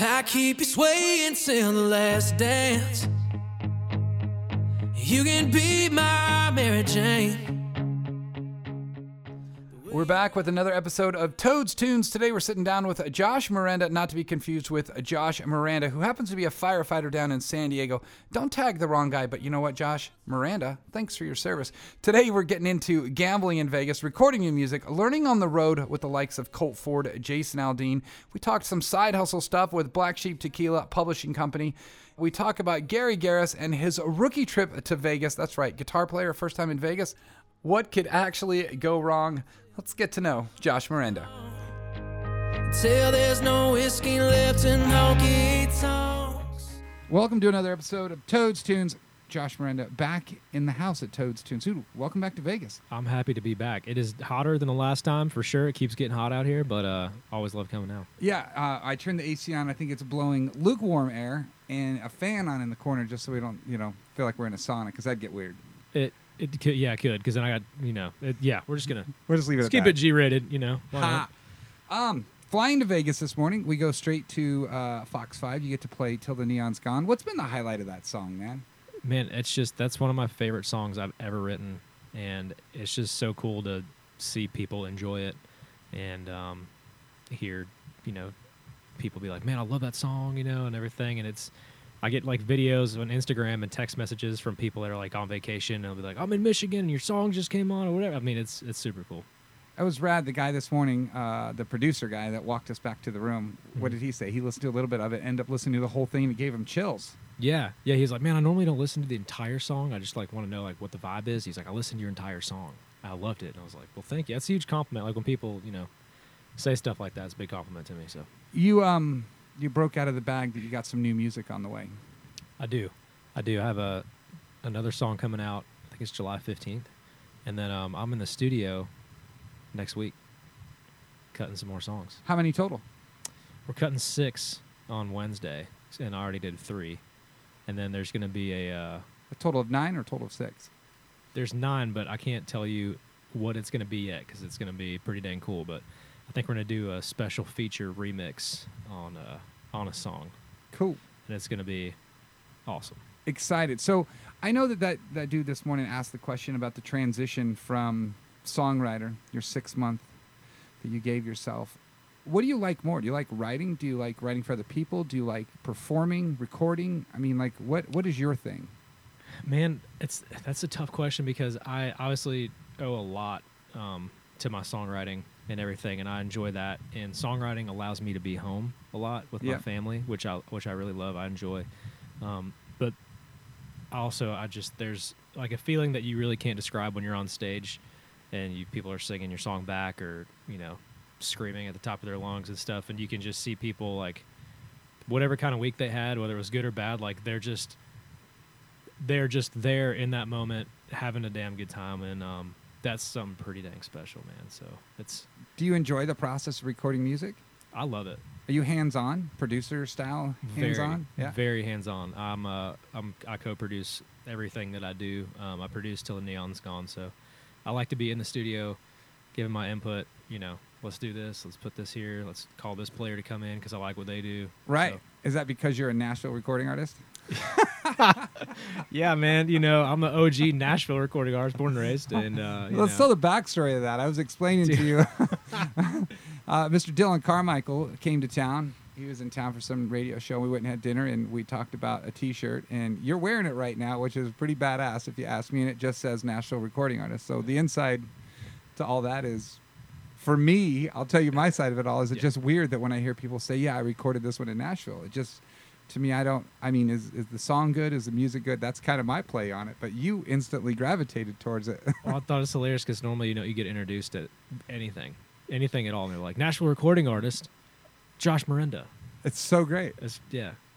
I keep you swaying till the last dance. You can be my Mary Jane. We're back with another episode of Toad's Tunes. Today we're sitting down with Josh Miranda, not to be confused with Josh Miranda, who happens to be a firefighter down in San Diego. Don't tag the wrong guy, but you know what, Josh Miranda, thanks for your service. Today we're getting into gambling in Vegas, recording new music, learning on the road with the likes of Colt Ford, Jason Aldean. We talked some side hustle stuff with Black Sheep Tequila Publishing Company. We talk about Gary Garris and his rookie trip to Vegas. That's right, guitar player, first time in Vegas. What could actually go wrong? Let's get to know Josh Miranda. There's no whiskey left in honky tonks. Welcome to another episode of Toad's Tunes. Josh Miranda back in the house at Toad's Tunes. Welcome back to Vegas. I'm happy to be back. It is hotter than the last time for sure. It keeps getting hot out here, but always love coming out. Yeah, I turned the AC on. I think it's blowing lukewarm air and a fan on in the corner just so we don't, feel like we're in a sauna because that'd get weird. It could, because then I got, we're just leave it at that. Keep it G-rated, Flying to Vegas this morning, we go straight to Fox 5. You get to play Till the Neon's Gone. What's been the highlight of that song, man? Man, that's one of my favorite songs I've ever written, and it's just so cool to see people enjoy it and hear, people be like, man, I love that song, and everything, and it's... I get, videos on Instagram and text messages from people that are, on vacation, and they'll be like, I'm in Michigan, and your song just came on, or whatever. I mean, it's super cool. That was rad. The guy this morning, the producer guy that walked us back to the room, What did he say? He listened to a little bit of it, ended up listening to the whole thing, and it gave him chills. Yeah. Yeah, he's like, man, I normally don't listen to the entire song. I just, want to know, what the vibe is. He's like, I listened to your entire song. I loved it. And I was like, well, thank you. That's a huge compliment. When people, say stuff like that, it's a big compliment to me, so. You broke out of the bag that you got some new music on the way. I do. I have another song coming out. I think it's July 15th. And then I'm in the studio next week cutting some more songs. How many total? We're cutting 6 on Wednesday, and I already did 3. And then there's going to be a total of 9 or a total of 6? There's 9, but I can't tell you what it's going to be yet because it's going to be pretty dang cool, but... I think we're going to do a special feature remix on a song. Cool. And it's going to be awesome. Excited. So I know that dude this morning asked the question about the transition from songwriter, your 6-month that you gave yourself. What do you like more? Do you like writing? Do you like writing for other people? Do you like performing, recording? I mean, what is your thing? Man, that's a tough question because I obviously owe a lot to my songwriting and everything, and I enjoy that, and songwriting allows me to be home a lot with my family, which I really love. I enjoy but also I just, there's a feeling that you really can't describe when you're on stage and people are singing your song back or screaming at the top of their lungs and stuff, and you can just see people whatever kind of week they had, whether it was good or bad, they're just there in that moment having a damn good time, and that's something pretty dang special, man. So it's. Do you enjoy the process of recording music? I love it. Are you hands-on, producer style? Hands-on, very hands-on. I co-produce everything that I do. I produce Till the Neon's Gone, so I like to be in the studio, giving my input. Let's do this. Let's put this here. Let's call this player to come in because I like what they do. Right. So. Is that because you're a Nashville recording artist? Yeah, man, I'm an OG Nashville recording artist, born and raised, and let's tell the backstory of that. I was explaining to you Mr. Dylan Carmichael came to town. He was in town for some radio show. We went and had dinner, and we talked about a t-shirt, and you're wearing it right now, which is pretty badass if you ask me, and it just says Nashville recording artist. So the inside to all that is, for me, I'll tell you my side of it all, is it's just weird that when I hear people say, yeah, I recorded this one in Nashville, it just... To me, is the song good? Is the music good? That's kind of my play on it, but you instantly gravitated towards it. Well, I thought it was hilarious because normally, you get introduced at anything at all, and they're like, Nashville recording artist, Josh Miranda. It's so great.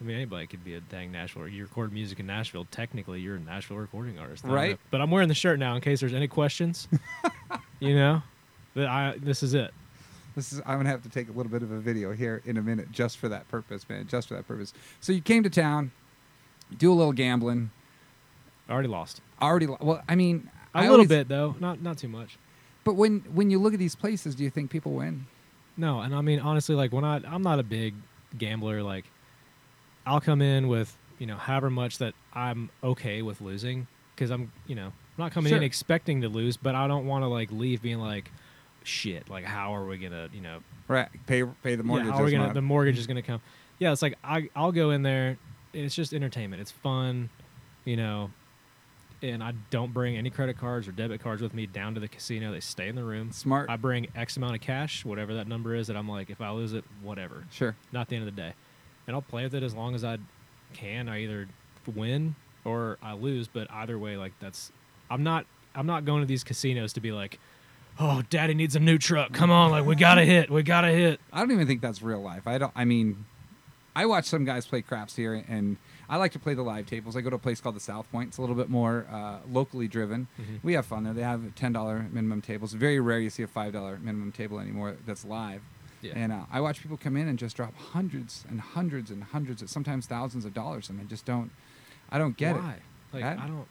Anybody could be a dang Nashville. You record music in Nashville, technically, you're a Nashville recording artist. Right. But I'm wearing the shirt now in case there's any questions, this is it. I'm going to have to take a little bit of a video here in a minute just for that purpose, man, just for that purpose. So you came to town, do a little gambling. Already lost. A little bit, though, not too much. But when you look at these places, do you think people win? No, and I mean, honestly, I'm not a big gambler, like, I'll come in with, you know, however much that I'm okay with losing, because I'm, you know, not coming in expecting to lose, but I don't want to, like, leave being like, shit, like, how are we going to, you know. Right, pay the mortgage. Yeah, how are we gonna, the mortgage is going to come. Yeah, it's like, I'll go in there, it's just entertainment, it's fun, you know, and I don't bring any credit cards or debit cards with me down to the casino. They stay in the room. Smart. I bring X amount of cash, whatever that number is, that I'm like, if I lose it, whatever. Sure. Not the end of the day. And I'll play with it as long as I can. I either win or I lose, but either way, like, that's, I'm not going to these casinos to be like, oh, daddy needs a new truck. Come on, like, we gotta hit. I don't even think that's real life. I watch some guys play craps here, and I like to play the live tables. I go to a place called the South Point. It's a little bit more locally driven. Mm-hmm. We have fun there. They have $10 minimum tables. Very rare you see a $5 minimum table anymore that's live. Yeah. And I watch people come in and just drop hundreds and hundreds and hundreds, and sometimes thousands of dollars, and I don't get why? It. Like, I don't.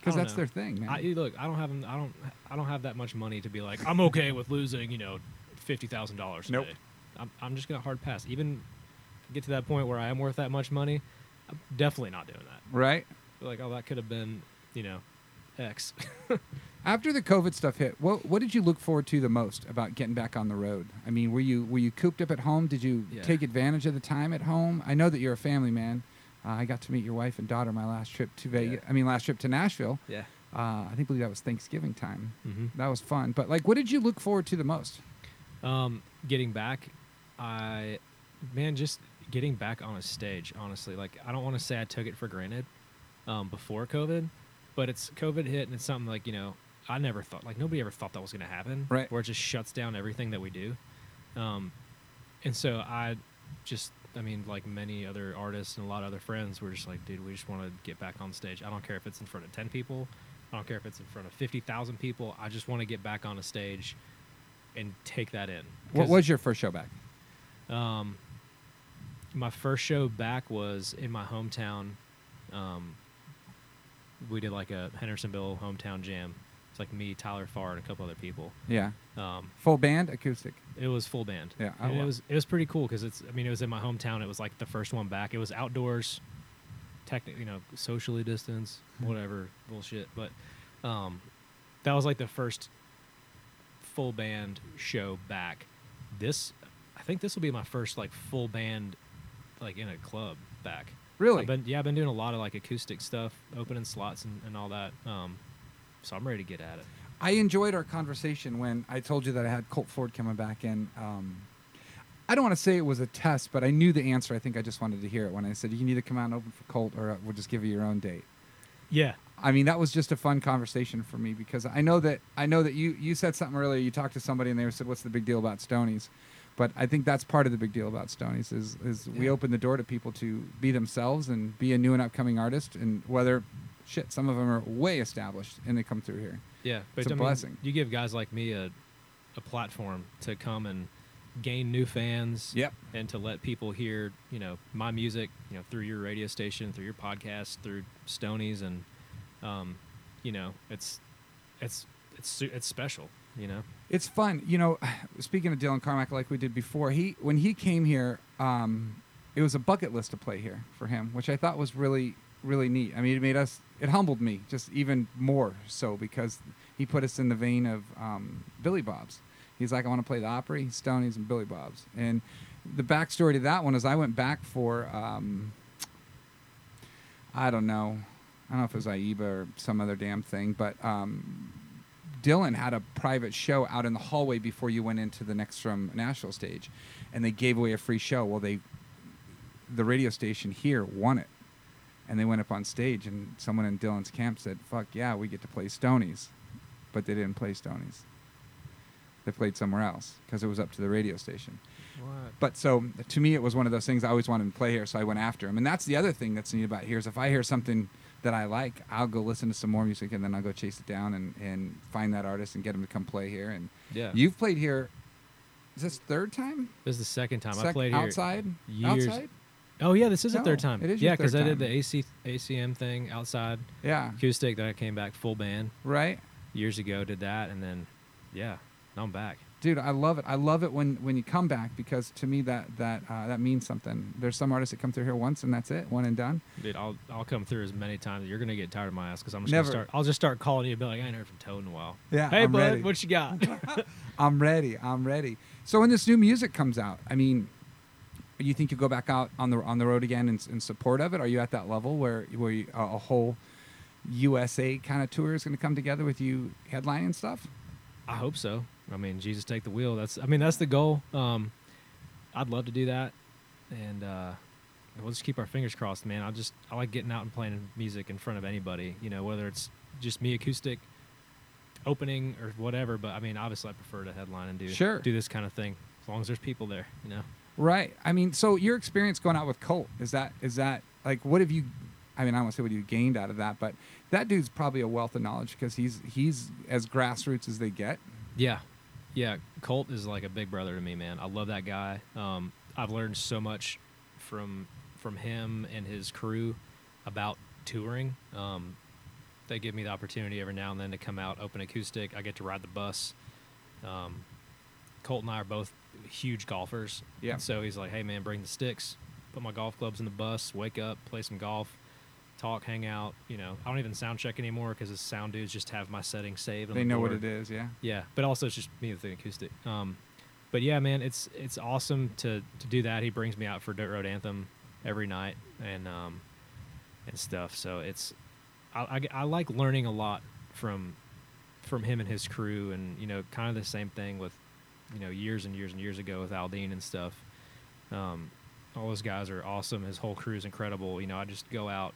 Because that's their thing, man. I don't have that much money to be like, I'm okay with losing, you know, $50,000 today. I'm just gonna hard pass. Even get to that point where I am worth that much money, I'm definitely not doing that. Right? Like, oh, that could have been, you know, X. After the COVID stuff hit, what did you look forward to the most about getting back on the road? I mean, were you cooped up at home? Did you take advantage of the time at home? I know that you're a family man. I got to meet your wife and daughter my last trip to Vegas. Yeah. I mean, last trip to Nashville. Yeah. I believe that was Thanksgiving time. Mm-hmm. That was fun. But, like, what did you look forward to the most? Getting back. Just getting back on a stage, honestly. Like, I don't want to say I took it for granted before COVID, but it's COVID hit, and it's something like, you know, I never thought, like, nobody ever thought that was going to happen. Right. Where it just shuts down everything that we do. And so like many other artists and a lot of other friends, we're just like, dude, we just want to get back on stage. I don't care if it's in front of 10 people. I don't care if it's in front of 50,000 people. I just want to get back on a stage and take that in. What was your first show back? My first show back was in my hometown. We did like a Hendersonville hometown jam. It's like me, Tyler Farr, and a couple other people. Yeah. Full band, acoustic. It was full band. Yeah. It was pretty cool because it was in my hometown. It was like the first one back. It was outdoors, technically, you know, socially distanced, whatever bullshit. But that was like the first full band show back. I think this will be my first like full band, like in a club back. Really? I've been doing a lot of like acoustic stuff, opening slots and all that. So I'm ready to get at it. I enjoyed our conversation when I told you that I had Colt Ford coming back in. I don't want to say it was a test, but I knew the answer. I think I just wanted to hear it when I said, you need to come out and open for Colt, or we'll just give you your own date. Yeah. I mean, that was just a fun conversation for me because I know that you said something earlier. You talked to somebody and they said, what's the big deal about Stoney's? But I think that's part of the big deal about Stoney's is we open the door to people to be themselves and be a new and upcoming artist, and whether... Shit, some of them are way established, and they come through here. Yeah, but it's a blessing. You give guys like me a platform to come and gain new fans. Yep. And to let people hear, you know, my music, you know, through your radio station, through your podcast, through Stoney's, and you know, it's special. You know, it's fun. You know, speaking of Dylan Carmichael, like we did before, when he came here, it was a bucket list to play here for him, which I thought was really neat. I mean, it humbled me just even more so because he put us in the vein of Billy Bob's. He's like, I want to play the Opry, Stoney's, and Billy Bob's. And the backstory to that one is I went back for, I don't know if it was IEBA or some other damn thing, but Dylan had a private show out in the hallway before you went into the next from Nashville stage, and they gave away a free show. Well, the radio station here won it. And they went up on stage, and someone in Dylan's camp said, fuck yeah, we get to play Stoney's. But they didn't play Stoney's. They played somewhere else because it was up to the radio station. What? But so to me, it was one of those things. I always wanted to play here, so I went after him. And that's the other thing that's neat about here is if I hear something that I like, I'll go listen to some more music, and then I'll go chase it down and find that artist and get him to come play here. And yeah. You've played here. Is this third time? This is the second time. I played here. Outside? Years. Outside? Oh, yeah, this is the third time. It is because I did the ACM thing outside. Yeah. Acoustic, then I came back full band. Right. Years ago, did that, and then, yeah, now I'm back. Dude, I love it. I love it when you come back, because to me that means something. There's some artists that come through here once and that's it, one and done. Dude, I'll come through as many times. You're gonna get tired of my ass because I'll just start calling you and be like, I ain't heard from Toad in a while. Yeah. Hey, I'm bud, ready. What you got? I'm ready. So when this new music comes out, I mean, you think you go back out on the road again in support of it? Are you at that level where a whole USA kind of tour is going to come together with you headlining stuff? I hope so. I mean, Jesus, take the wheel. That's the goal. I'd love to do that, and we'll just keep our fingers crossed, man. I like getting out and playing music in front of anybody, you know, whether it's just me acoustic, opening, or whatever. But I mean, obviously, I prefer to headline and do this kind of thing as long as there's people there, you know. Right. I mean, so your experience going out with Colt, is that like, what have you? I mean, I don't want to say what you gained out of that, but that dude's probably a wealth of knowledge because he's as grassroots as they get. Yeah. Yeah, Colt is like a big brother to me, man. I love that guy. I've learned so much from him and his crew about touring. They give me the opportunity every now and then to come out, open acoustic. I get to ride the bus. Colt and I are both huge golfers. Yeah. And so he's like, hey, man, bring the sticks. Put my golf clubs in the bus. Wake up, play some golf, talk, hang out. You know, I don't even sound check anymore because the sound dudes just have my settings saved. They know what it is, yeah. Yeah, but also it's just me with the acoustic. But yeah, man, it's awesome to do that. He brings me out for Dirt Road Anthem every night and stuff. So it's I like learning a lot from him and his crew, and you know, kind of the same thing with, you know, years and years and years ago with Aldean and stuff. All those guys are awesome. His whole crew is incredible. You know, I just go out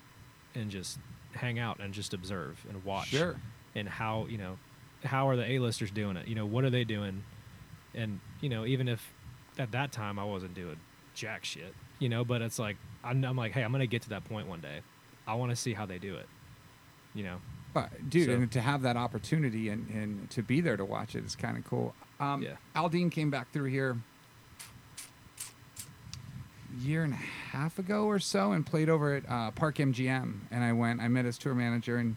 and just hang out and just observe and watch. Sure. And how, you know, how are the A-listers doing it? You know, what are they doing? And, you know, even if at that time I wasn't doing jack shit, you know, but it's like, I'm like, hey, I'm going to get to that point one day. I want to see how they do it, you know. But, dude, so, and to have that opportunity and to be there to watch it is kind of cool. Yeah. Aldean came back through here year and a half ago or so and played over at Park MGM, and I met his tour manager, and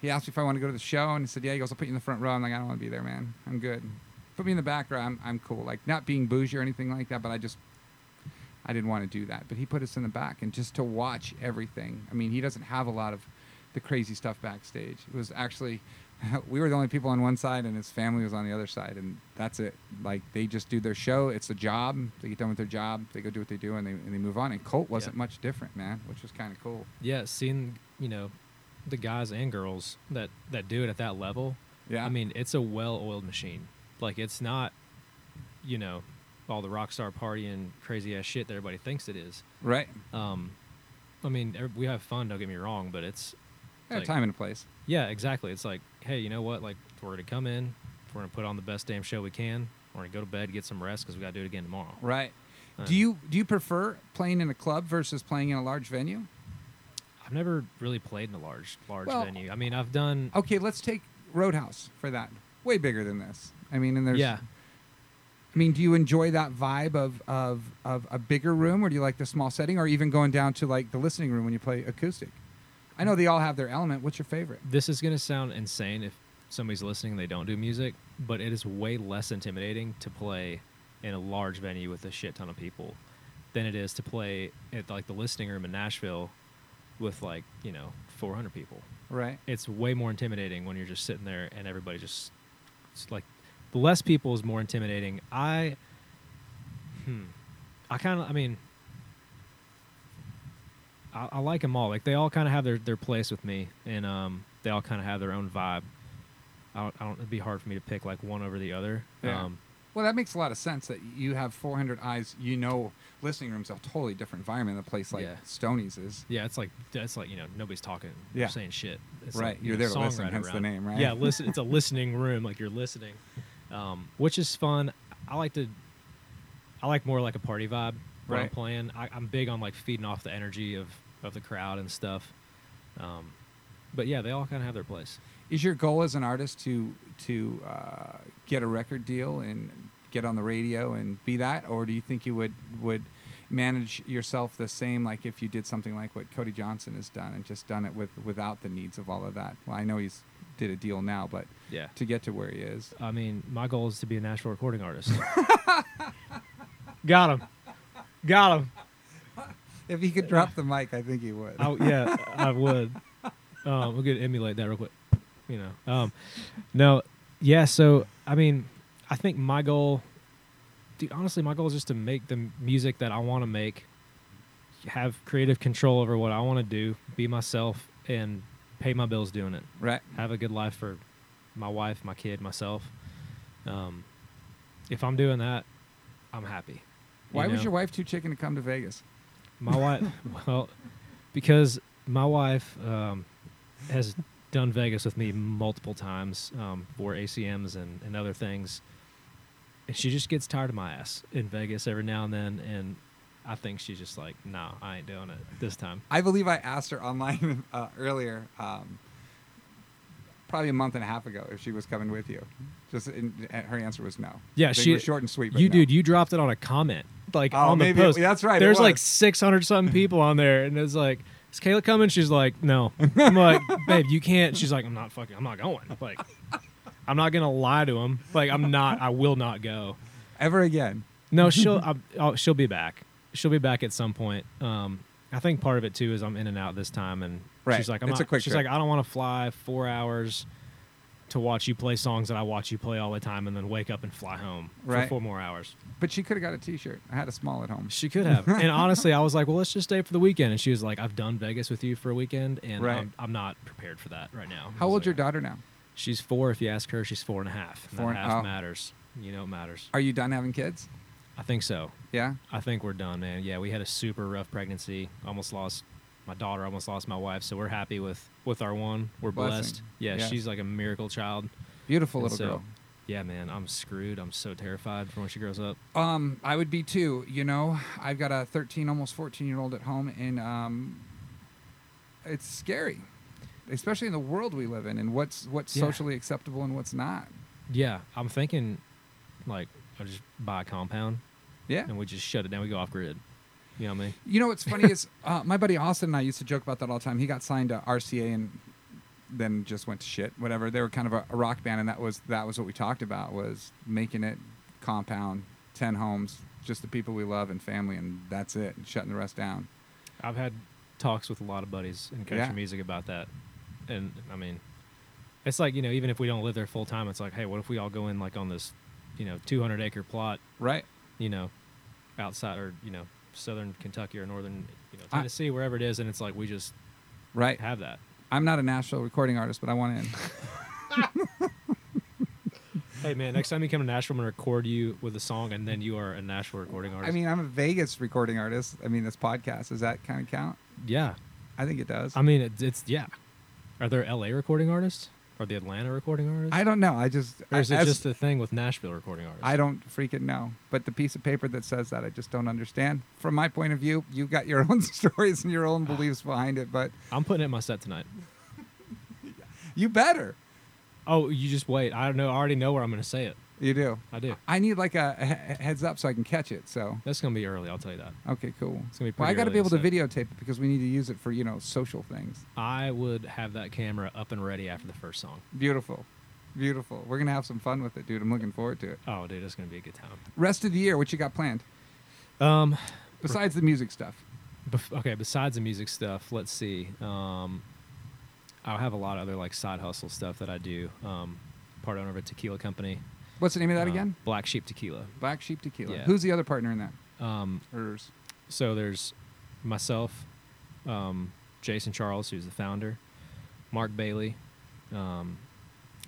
he asked me if I wanted to go to the show, and he said yeah. He goes, I'll put you in the front row. I'm like, I don't want to be there, man. I'm good. Put me in the back row. I'm cool. Like, not being bougie or anything like that, but I didn't want to do that. But he put us in the back, and just to watch everything. I mean, he doesn't have a lot of the crazy stuff backstage. It was actually we were the only people on one side, and his family was on the other side, and that's it. Like, they just do their show. It's a job. They get done with their job. They go do what they do, and they move on. And Colt wasn't much different, man, which was kind of cool. Yeah, seeing, you know, the guys and girls that do it at that level. Yeah. I mean, it's a well-oiled machine. Like, it's not, you know, all the rock star party and crazy-ass shit that everybody thinks it is. Right. I mean, we have fun, don't get me wrong, but it's like, time and a place. Yeah, exactly. It's like, hey, you know what? Like, we're going to come in. We're going to put on the best damn show we can. We're going to go to bed, get some rest, because we got to do it again tomorrow. Right. Do you prefer playing in a club versus playing in a large venue? I've never really played in a large venue. I mean, I've done... Okay, let's take Roadhouse for that. Way bigger than this. I mean, and there's... Yeah. I mean, do you enjoy that vibe of a bigger room, or do you like the small setting, or even going down to, like, the listening room when you play acoustic? I know they all have their element. What's your favorite? This is going to sound insane if somebody's listening and they don't do music, but it is way less intimidating to play in a large venue with a shit ton of people than it is to play at, like, the listening room in Nashville with, like, you know, 400 people. Right. It's way more intimidating when you're just sitting there and everybody just... It's like, the less people is more intimidating. I like them all. Like, they all kind of have their place with me, and they all kind of have their own vibe. It'd be hard for me to pick, like, one over the other. Yeah. Well, that makes a lot of sense that you have 400 eyes. You know, listening room's a totally different environment than a place like Stoney's is. Yeah, it's like you know, nobody's talking. Yeah. You're saying shit. It's right. Like, you're there to listen, hence the name, right? Yeah, listen. It's a listening room. Like, you're listening, which is fun. I like more like a party vibe. Right. I'm playing. I'm big on, like, feeding off the energy of the crowd and stuff. But yeah, they all kind of have their place. Is your goal as an artist to get a record deal and get on the radio and be that, or do you think you would manage yourself the same, like, if you did something like what Cody Johnson has done and just done it without the needs of all of that? Well, I know he's did a deal now, but yeah, to get to where he is. I mean, my goal is to be a national recording artist. Got him. Got him. If he could drop the mic, I think he would. Yeah, I would. We're going to emulate that real quick. You know. No, yeah, so, I mean, I think my goal, dude, honestly, my goal is just to make the music that I want to make, have creative control over what I want to do, be myself, and pay my bills doing it. Right. Have a good life for my wife, my kid, myself. If I'm doing that, I'm happy. Why was your wife too chicken to come to Vegas? My wife, well, because my wife has done Vegas with me multiple times for ACMs and other things. And she just gets tired of my ass in Vegas every now and then. And I think she's just like, no, I ain't doing it this time. I believe I asked her online earlier, probably a month and a half ago, if she was coming with you. Just her answer was no. Yeah, she was short and sweet. But dude, you dropped it on a comment, like on the post. That's right. There's like 600 something people on there, and it's like, is Kayla coming? She's like, no. I'm like, babe, you can't. She's like, I'm not going. Like, I'm not gonna lie to him. Like, I will not go ever again. No, she'll be back. She'll be back at some point. I think part of it too is I'm in and out this time, and right. She's like, she's like, I don't want to fly 4 hours to watch you play songs that I watch you play all the time, and then wake up and fly home for 4 more hours. But she could have got a T-shirt. I had a small at home. She could have. And honestly, I was like, well, let's just stay for the weekend. And she was like, I've done Vegas with you for a weekend, and I'm not prepared for that right now. How old's your daughter now? She's 4. If you ask her, she's 4.5. Four and a half matters. You know, it matters. Are you done having kids? I think so. Yeah? I think we're done, man. Yeah, we had a super rough pregnancy. Almost lost my daughter, almost lost my wife. So we're happy with our one. We're blessed. Yeah, yes. She's like a miracle child. Beautiful little girl. Yeah, man, I'm screwed. I'm so terrified for when she grows up. I would be too. You know, I've got a 13, almost 14-year-old at home, and it's scary, especially in the world we live in and what's socially acceptable and what's not. Yeah, I'm thinking, like, I just buy a compound. Yeah. And we just shut it down. We go off grid. You know what I mean? You know what's funny is my buddy Austin and I used to joke about that all the time. He got signed to RCA and then just went to shit, whatever. They were kind of a rock band, and that was what we talked about, was making it compound, 10 homes, just the people we love and family, and that's it, and shutting the rest down. I've had talks with a lot of buddies in country music about that. And, I mean, it's like, you know, even if we don't live there full time, it's like, hey, what if we all go in, like, on this, you know, 200-acre plot, right? You know, outside, or, you know, Southern Kentucky or Northern, you know, Tennessee, wherever it is, and it's like we just have that. I'm not a national recording artist, but I want in. Hey, man, next time you come to Nashville, I'm going to record you with a song, and then you are a national recording artist. I mean, I'm a Vegas recording artist. I mean, this podcast, does that kind of count? Yeah. I think it does. I mean, it's. Are there L.A. recording artists? Or the Atlanta recording artists? I don't know. Or is it just a thing with Nashville recording artists? I don't freaking know. But the piece of paper that says that, I just don't understand. From my point of view, you've got your own stories and your own beliefs behind it. But I'm putting it in my set tonight. You better. Oh, you just wait. I don't know. I already know where I'm going to say it. You do? I do. I need like a heads up so I can catch it. So that's going to be early. I'll tell you that. Okay, cool. It's going to be pretty early. I got to be able to videotape it because we need to use it for, you know, social things. I would have that camera up and ready after the first song. Beautiful. Beautiful. We're going to have some fun with it, dude. I'm looking forward to it. Oh, dude, it's going to be a good time. Rest of the year, what you got planned? Besides the music stuff. Besides the music stuff, let's see. I'll have a lot of other like side hustle stuff that I do. Part owner of a tequila company. What's the name of that again? Black Sheep Tequila. Black Sheep Tequila. Yeah. Who's the other partner in that? Hers. So there's myself, Jason Charles, who's the founder, Mark Bailey, and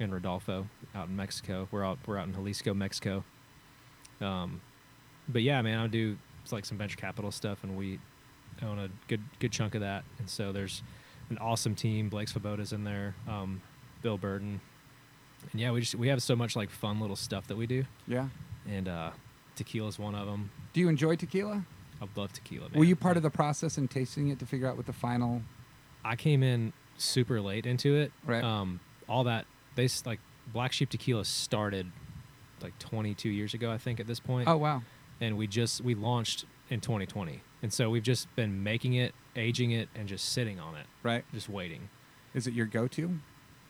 Rodolfo out in Mexico. We're out in Jalisco, Mexico. But yeah, man, I do like some venture capital stuff, and we own a good chunk of that. And so there's an awesome team. Blake Svoboda's in there. Bill Burden. And yeah, we have so much like fun little stuff that we do. Yeah. And tequila's one of them. Do you enjoy tequila? I love tequila, man. Were you part of the process in tasting it to figure out what the final... I came in super late into it. Right. All that... They like Black Sheep Tequila started like 22 years ago, I think, at this point. Oh, wow. And we launched in 2020. And so we've just been making it, aging it, and just sitting on it. Right. Just waiting. Is it your go-to?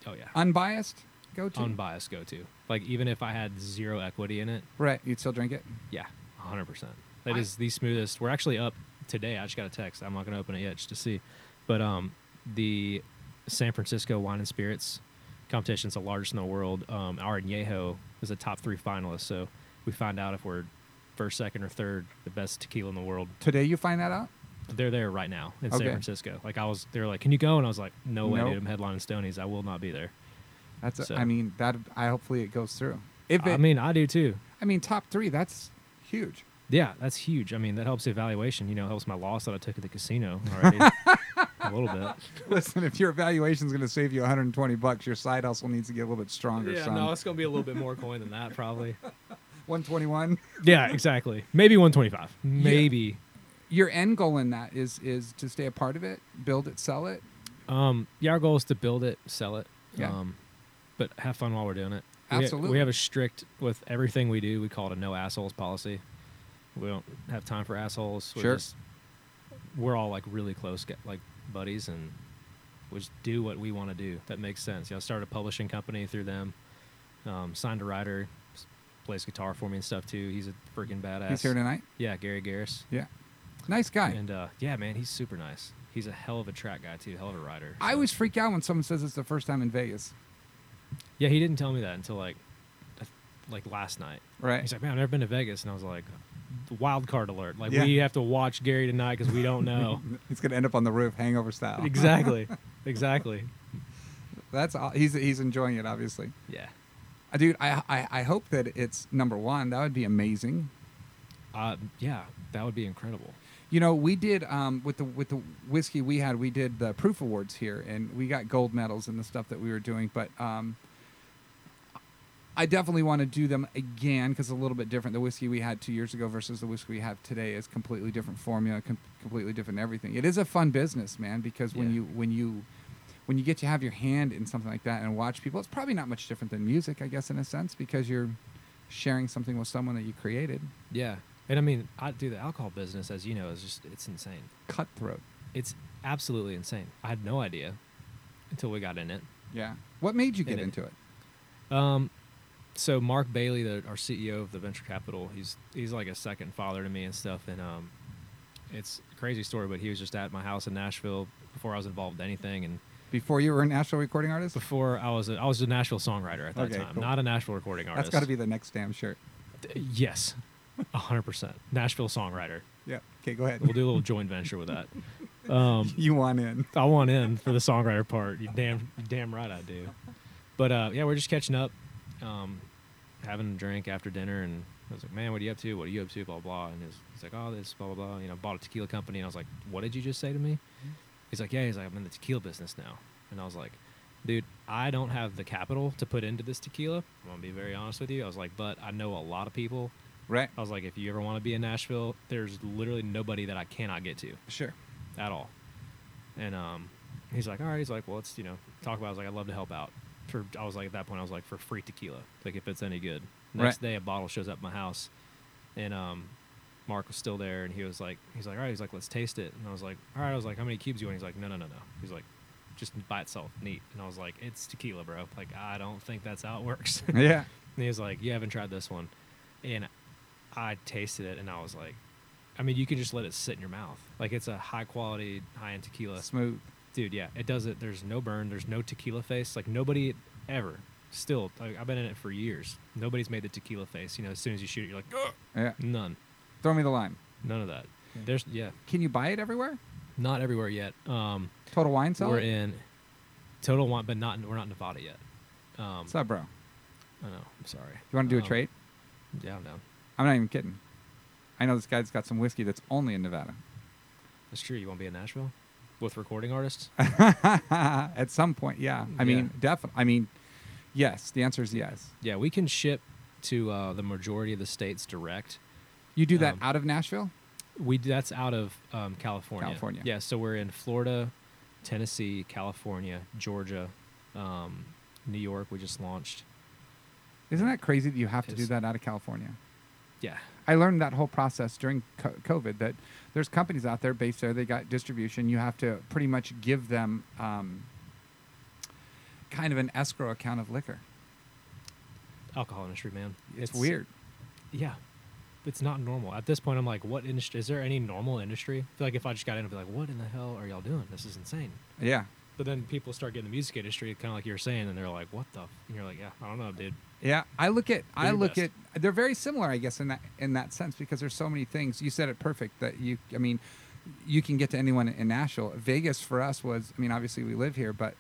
Oh yeah. Unbiased go-to. Unbiased go-to. Like even if I had zero equity in it. Right. You'd still drink it? Yeah. 100%. That is the smoothest. We're actually up today. I just got a text. I'm not going to open it yet just to see. But the San Francisco Wine and Spirits Competition is the largest in the world. Our Añejo is a top 3 finalist. So we find out if we're first, second, or third, the best tequila in the world. Today you find that out? They're there right now in San Francisco. Like they were like, can you go? And I was like, no way, dude. I'm headlining Stoney's. I will not be there. That's. So, hopefully it goes through. I do too. I mean, top 3. That's huge. Yeah, that's huge. I mean, that helps the evaluation. You know, helps my loss that I took at the casino already a little bit. Listen, if your evaluation's going to save you $120, your side hustle needs to get a little bit stronger. Yeah, no, it's going to be a little bit more coin than that probably. 121. Yeah, exactly. Maybe 125. Maybe. Yeah. Your end goal in that is to stay a part of it, build it, sell it. Yeah, our goal is to build it, sell it. Yeah. But have fun while we're doing it. Absolutely. We have a strict with everything we do. We call it a no assholes policy. We don't have time for assholes. We're we're all like really close, like buddies, and we just do what we want to do. That makes sense. You know, I started a publishing company through them. Signed a writer, plays guitar for me and stuff too. He's a freaking badass. He's here tonight. Yeah, Gary Garris. Yeah. Nice guy. And, yeah, man, he's super nice. He's a hell of a track guy, too. Hell of a rider. So. I always freak out when someone says it's the first time in Vegas. Yeah, he didn't tell me that until, like last night. Right. He's like, man, I've never been to Vegas. And I was like, wild card alert. Like, we have to watch Gary tonight because we don't know. He's going to end up on the roof, hangover style. Exactly. Exactly. That's all. He's enjoying it, obviously. Yeah. Dude, I hope that it's number one. That would be amazing. Yeah, that would be incredible. You know, we did with the whiskey we had, we did the proof awards here, and we got gold medals in the stuff that we were doing. But I definitely want to do them again because it's a little bit different. The whiskey we had 2 years ago versus the whiskey we have today is completely different formula, completely different everything. It is a fun business, man, because when you get to have your hand in something like that and watch people, it's probably not much different than music, I guess, in a sense, because you're sharing something with someone that you created. Yeah. And I mean, the alcohol business, as you know, is just—it's insane. Cutthroat. It's absolutely insane. I had no idea until we got in it. Yeah. What made you get into it? So Mark Bailey, our CEO of the venture capital, he's like a second father to me and stuff. And it's a crazy story, but he was just at my house in Nashville before I was involved in anything. And before you were a Nashville recording artist? Before I was a Nashville songwriter at that time, cool. Not a Nashville recording artist. That's got to be the next damn shirt. Yes. 100%. Nashville songwriter. Yeah. Okay, go ahead. We'll do a little joint venture with that. You want in. I want in for the songwriter part. Damn right I do. But, yeah, we're just catching up, having a drink after dinner, and I was like, man, what are you up to? What are you up to? Blah, blah. And he's like, oh, this, blah, blah, blah. You know, bought a tequila company, and I was like, what did you just say to me? He's like, yeah. He's like, I'm in the tequila business now. And I was like, dude, I don't have the capital to put into this tequila. I'm going to be very honest with you. I was like, but I know a lot of people. Right. I was like, if you ever want to be in Nashville, there's literally nobody that I cannot get to. Sure. At all. And he's like, all right. He's like, well, let's, talk about it. I was like, I'd love to help out. At that point, I was like, for free tequila. Like, if it's any good. Next day, a bottle shows up at my house. And Mark was still there. And he's like, all right. He's like, let's taste it. And I was like, all right. I was like, how many cubes do you want? He's like, no. He's like, just by itself. Neat. And I was like, it's tequila, bro. Like, I don't think that's how it works. Yeah. And he was like, you haven't tried this one. And I tasted it, and I was like, I mean, you can just let it sit in your mouth. Like, it's a high-quality, high-end tequila. Smooth. Dude, yeah. It does it. There's no burn. There's no tequila face. Like, nobody ever, still, like, I've been in it for years. Nobody's made the tequila face. As soon as you shoot it, you're like, oh! Yeah. None. Throw me the lime. None of that. Yeah. There's, yeah. Can you buy it everywhere? Not everywhere yet. Total Wine sells? We're in Total Wine, but we're not in Nevada yet. What's up, bro? I know. I'm sorry. You want to do a trade? Yeah, I'm down. I'm not even kidding. I know this guy that's got some whiskey that's only in Nevada. That's true. You won't be in Nashville with recording artists? At some point, yeah. I mean, definitely. I mean, yes. The answer is yes. Yeah, we can ship to the majority of the states direct. You do that out of Nashville? That's out of California. Yeah, so we're in Florida, Tennessee, California, Georgia, New York. We just launched. Isn't that crazy that you have to do that out of California? Yeah. I learned that whole process during COVID that there's companies out there based there. They got distribution. You have to pretty much give them kind of an escrow account of liquor. Alcohol industry, man. It's weird. Yeah. It's not normal. At this point, I'm like, what industry? Is there any normal industry? I feel like if I just got in, I'd be like, what in the hell are y'all doing? This is insane. Yeah. But then people start getting the music industry, kind of like you were saying, and they're like, what the? And you're like, yeah, I don't know, dude. Yeah. I look at, they're very similar, I guess, in that sense, because there's so many things. You said it perfect that you can get to anyone in Nashville. Vegas for us was, obviously we live here, but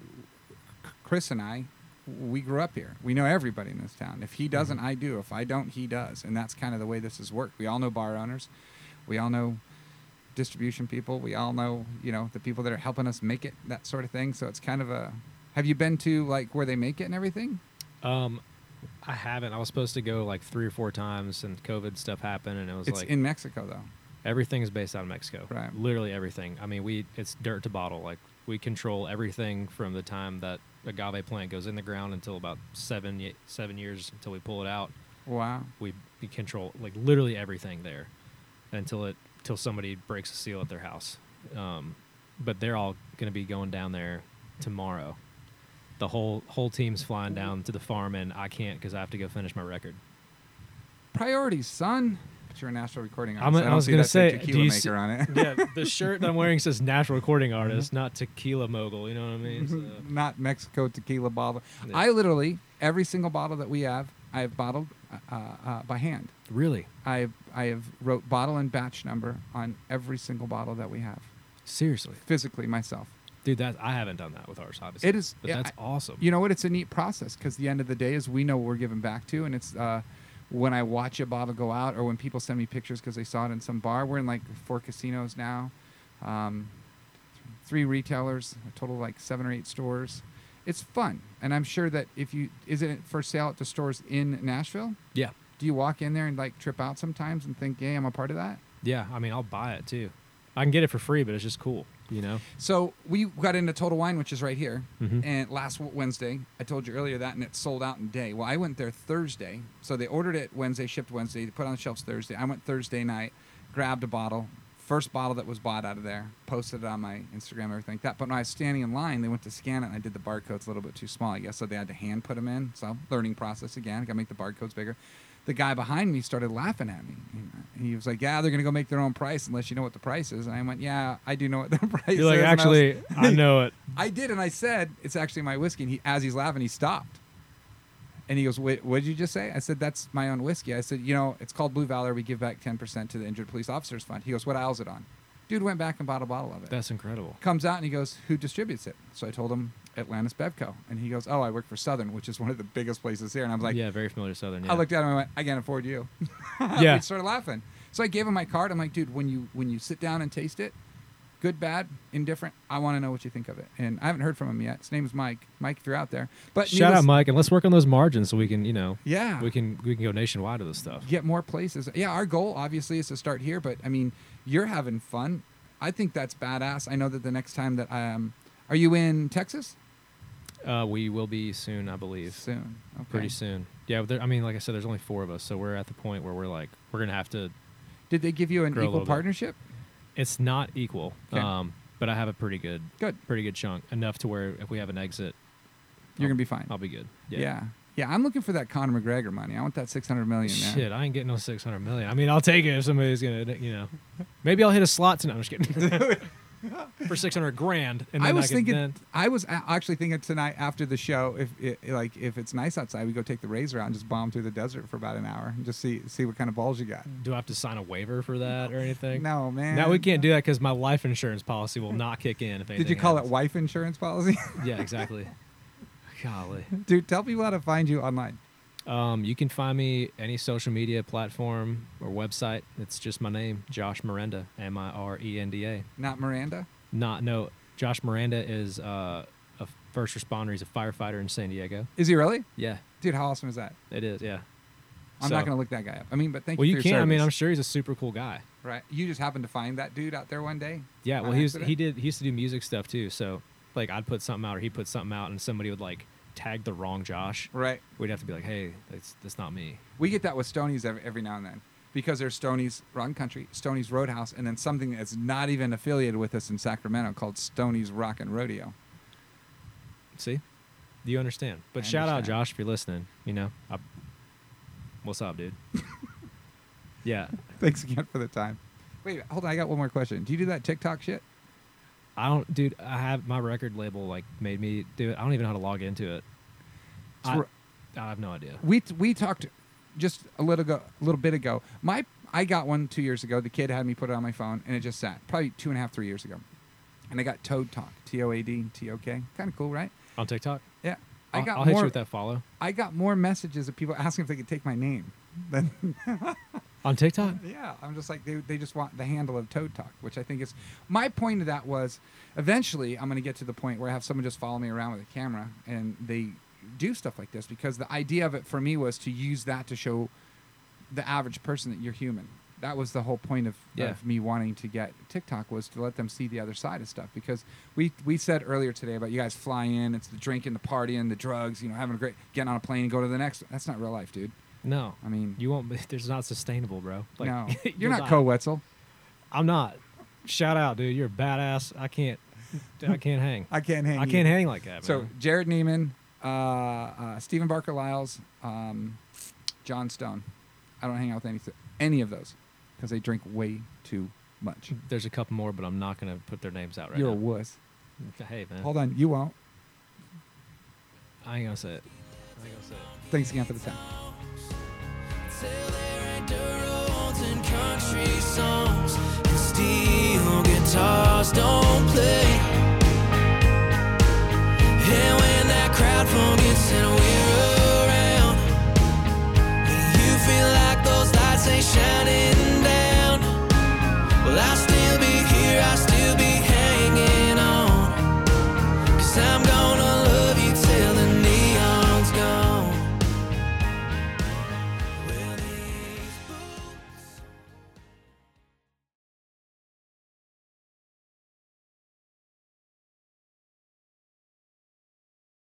Chris and I, we grew up here. We know everybody in this town. If he doesn't, I do. If I don't, he does. And that's kind of the way this has worked. We all know bar owners. We all know distribution people. We all know, the people that are helping us make it, that sort of thing. So it's kind of a... Have you been to, where they make it and everything? I haven't. I was supposed to go, 3 or 4 times, and COVID stuff happened, and it was, It's in Mexico, though. Everything is based out of Mexico. Right. Literally everything. It's dirt to bottle. We control everything from the time that agave plant goes in the ground until about seven years until we pull it out. Wow. We control literally everything there until somebody breaks a seal at their house. But they're all going to be going down there tomorrow. The whole team's flying down to the farm, and I can't because I have to go finish my record. Priorities, son. It's your Nashville recording artist. I was going to say tequila maker on it. Yeah, the shirt that I'm wearing says Nashville recording artist, not tequila mogul. You know what I mean? So. Not Mexico tequila bottle. Yeah. I literally every single bottle that we have, I have bottled by hand. Really? I have wrote bottle and batch number on every single bottle that we have. Seriously? Physically myself. Dude, I haven't done that with ours, obviously. It is, but that's awesome. You know what? It's a neat process because the end of the day is we know what we're giving back to, and it's. When I watch a bottle go out or when people send me pictures because they saw it in some bar, we're in 4 casinos now, 3 retailers, a total of 7 or 8 stores. It's fun. And I'm sure that isn't it for sale at the stores in Nashville? Yeah. Do you walk in there and trip out sometimes and think, hey, I'm a part of that? Yeah. I'll buy it too. I can get it for free, but it's just cool. So we got into Total Wine, which is right here, and last Wednesday. I told you earlier that, and it sold out in a day. Well, I went there Thursday, so they ordered it Wednesday, shipped Wednesday, they put it on the shelves Thursday. I went Thursday night, grabbed a bottle, first bottle that was bought out of there, posted it on my Instagram, everything like that. But when I was standing in line, they went to scan it, and I did the barcodes a little bit too small, I guess, so they had to hand put them in. So learning process again, got to make the barcodes bigger. The guy behind me started laughing at me. He was like, yeah, they're going to go make their own price unless you know what the price is. And I went, yeah, I do know what the price is. You're like, actually, I know it. I did, and I said, it's actually my whiskey. And as he's laughing, he stopped. And he goes, wait, what did you just say? I said, that's my own whiskey. I said, it's called Blue Valor. We give back 10% to the Injured Police Officers Fund. He goes, what aisle is it on? Dude went back and bought a bottle of it. That's incredible. Comes out, and he goes, who distributes it? So I told him, Atlantis Bevco. And he goes, oh, I work for Southern, which is one of the biggest places here. And I was like, yeah, very familiar to Southern. Yeah. I looked at him and I went, I can't afford you. Yeah. He started laughing. So I gave him my card. I'm like, dude, when you sit down and taste it, good, bad, indifferent, I want to know what you think of it. And I haven't heard from him yet. His name is Mike. Mike, if you're out there. But shout out, Mike, and let's work on those margins so we can, yeah, we can go nationwide with this stuff. Get more places. Yeah, our goal obviously is to start here, but you're having fun. I think that's badass. I know that the next time that I am. Are you in Texas? We will be soon, I believe. Soon. Okay. Pretty soon. Yeah, like I said, there's only 4 of us, so we're at the point where we're we're going to have to. Did they give you an equal partnership? Bit. It's not equal, okay. But I have a pretty good chunk, enough to where if we have an exit, you're going to be fine. I'll be good. Yeah. Yeah, I'm looking for that Conor McGregor money. I want that $600 million, man. Shit, I ain't getting no $600 million. I'll take it if somebody's going to, Maybe I'll hit a slot tonight. I'm just kidding. For $600,000, and then I was actually thinking tonight after the show, if it's nice outside, we go take the Razor out and just bomb through the desert for about an hour and just see what kind of balls you got. Do I have to sign a waiver for that or anything? No, man. Now we can't do that because my life insurance policy will not kick in. If anything did you call happens. It wife insurance policy? Yeah, exactly. Golly, dude, tell people how to find you online. You can find me any social media platform or website. It's just my name, Josh Miranda, M-I-R-E-N-D-A. Not Miranda? No. Josh Miranda is a first responder. He's a firefighter in San Diego. Is he really? Yeah. Dude, how awesome is that? It is, yeah. I'm not going to look that guy up. But thank you for your service. Well, you can. I'm sure he's a super cool guy. Right. You just happened to find that dude out there one day? Yeah, well, he used to do music stuff, too. So, I'd put something out or he put something out, and somebody would, tag the wrong Josh. Right. We'd have to be like, hey, that's not me. We get that with Stoney's every now and then because there's Stoney's Rock Country, Stoney's Roadhouse, and then something that's not even affiliated with us in Sacramento called Stoney's Rockin' Rodeo. See? Do you understand? But shout out, Josh, if you're listening. You know, what's up, dude? Yeah. Thanks again for the time. Wait, hold on. I got one more question. Do you do that TikTok shit? I don't, dude. I have my record label like made me do it. I don't even know how to log into it. I have no idea. We talked just a little bit ago. I got one 2 years ago. The kid had me put it on my phone, and it just sat. Probably 2.5, 3 years ago. And I got Toad Talk, TOAD, TOK. Kind of cool, right? On TikTok? Yeah. I'll hit you with that follow. I got more messages of people asking if they could take my name. On TikTok? Yeah. I'm just like, they just want the handle of Toad Talk, which I think is... My point of that was, eventually, I'm going to get to the point where I have someone just follow me around with a camera, and they do stuff like this, because the idea of it for me was to use that to show the average person that you're human. That was the whole point of me wanting to get TikTok, was to let them see the other side of stuff. Because we said earlier today about you guys fly in, it's the drinking, the partying, the drugs, you know, having a great, getting on a plane and go to the next. That's not real life, dude. No. I mean, you won't, it's not sustainable, bro. Like, no. You're not Co-Wetzel. I'm not. Shout out, dude. You're a badass. I can't hang. I can't hang like that, man. So, Jared Neiman, Stephen Barker Lyles, John Stone. I don't hang out with any of those. Because they drink way too much. There's a couple more, but I'm not going to put their names out right now. You're a wuss. Hey, man. Hold on. You won't. I ain't going to say it. Thanks again for the time. Till there ain't dirt roads and country songs, and steel guitars don't play. And when that crowd phone gets in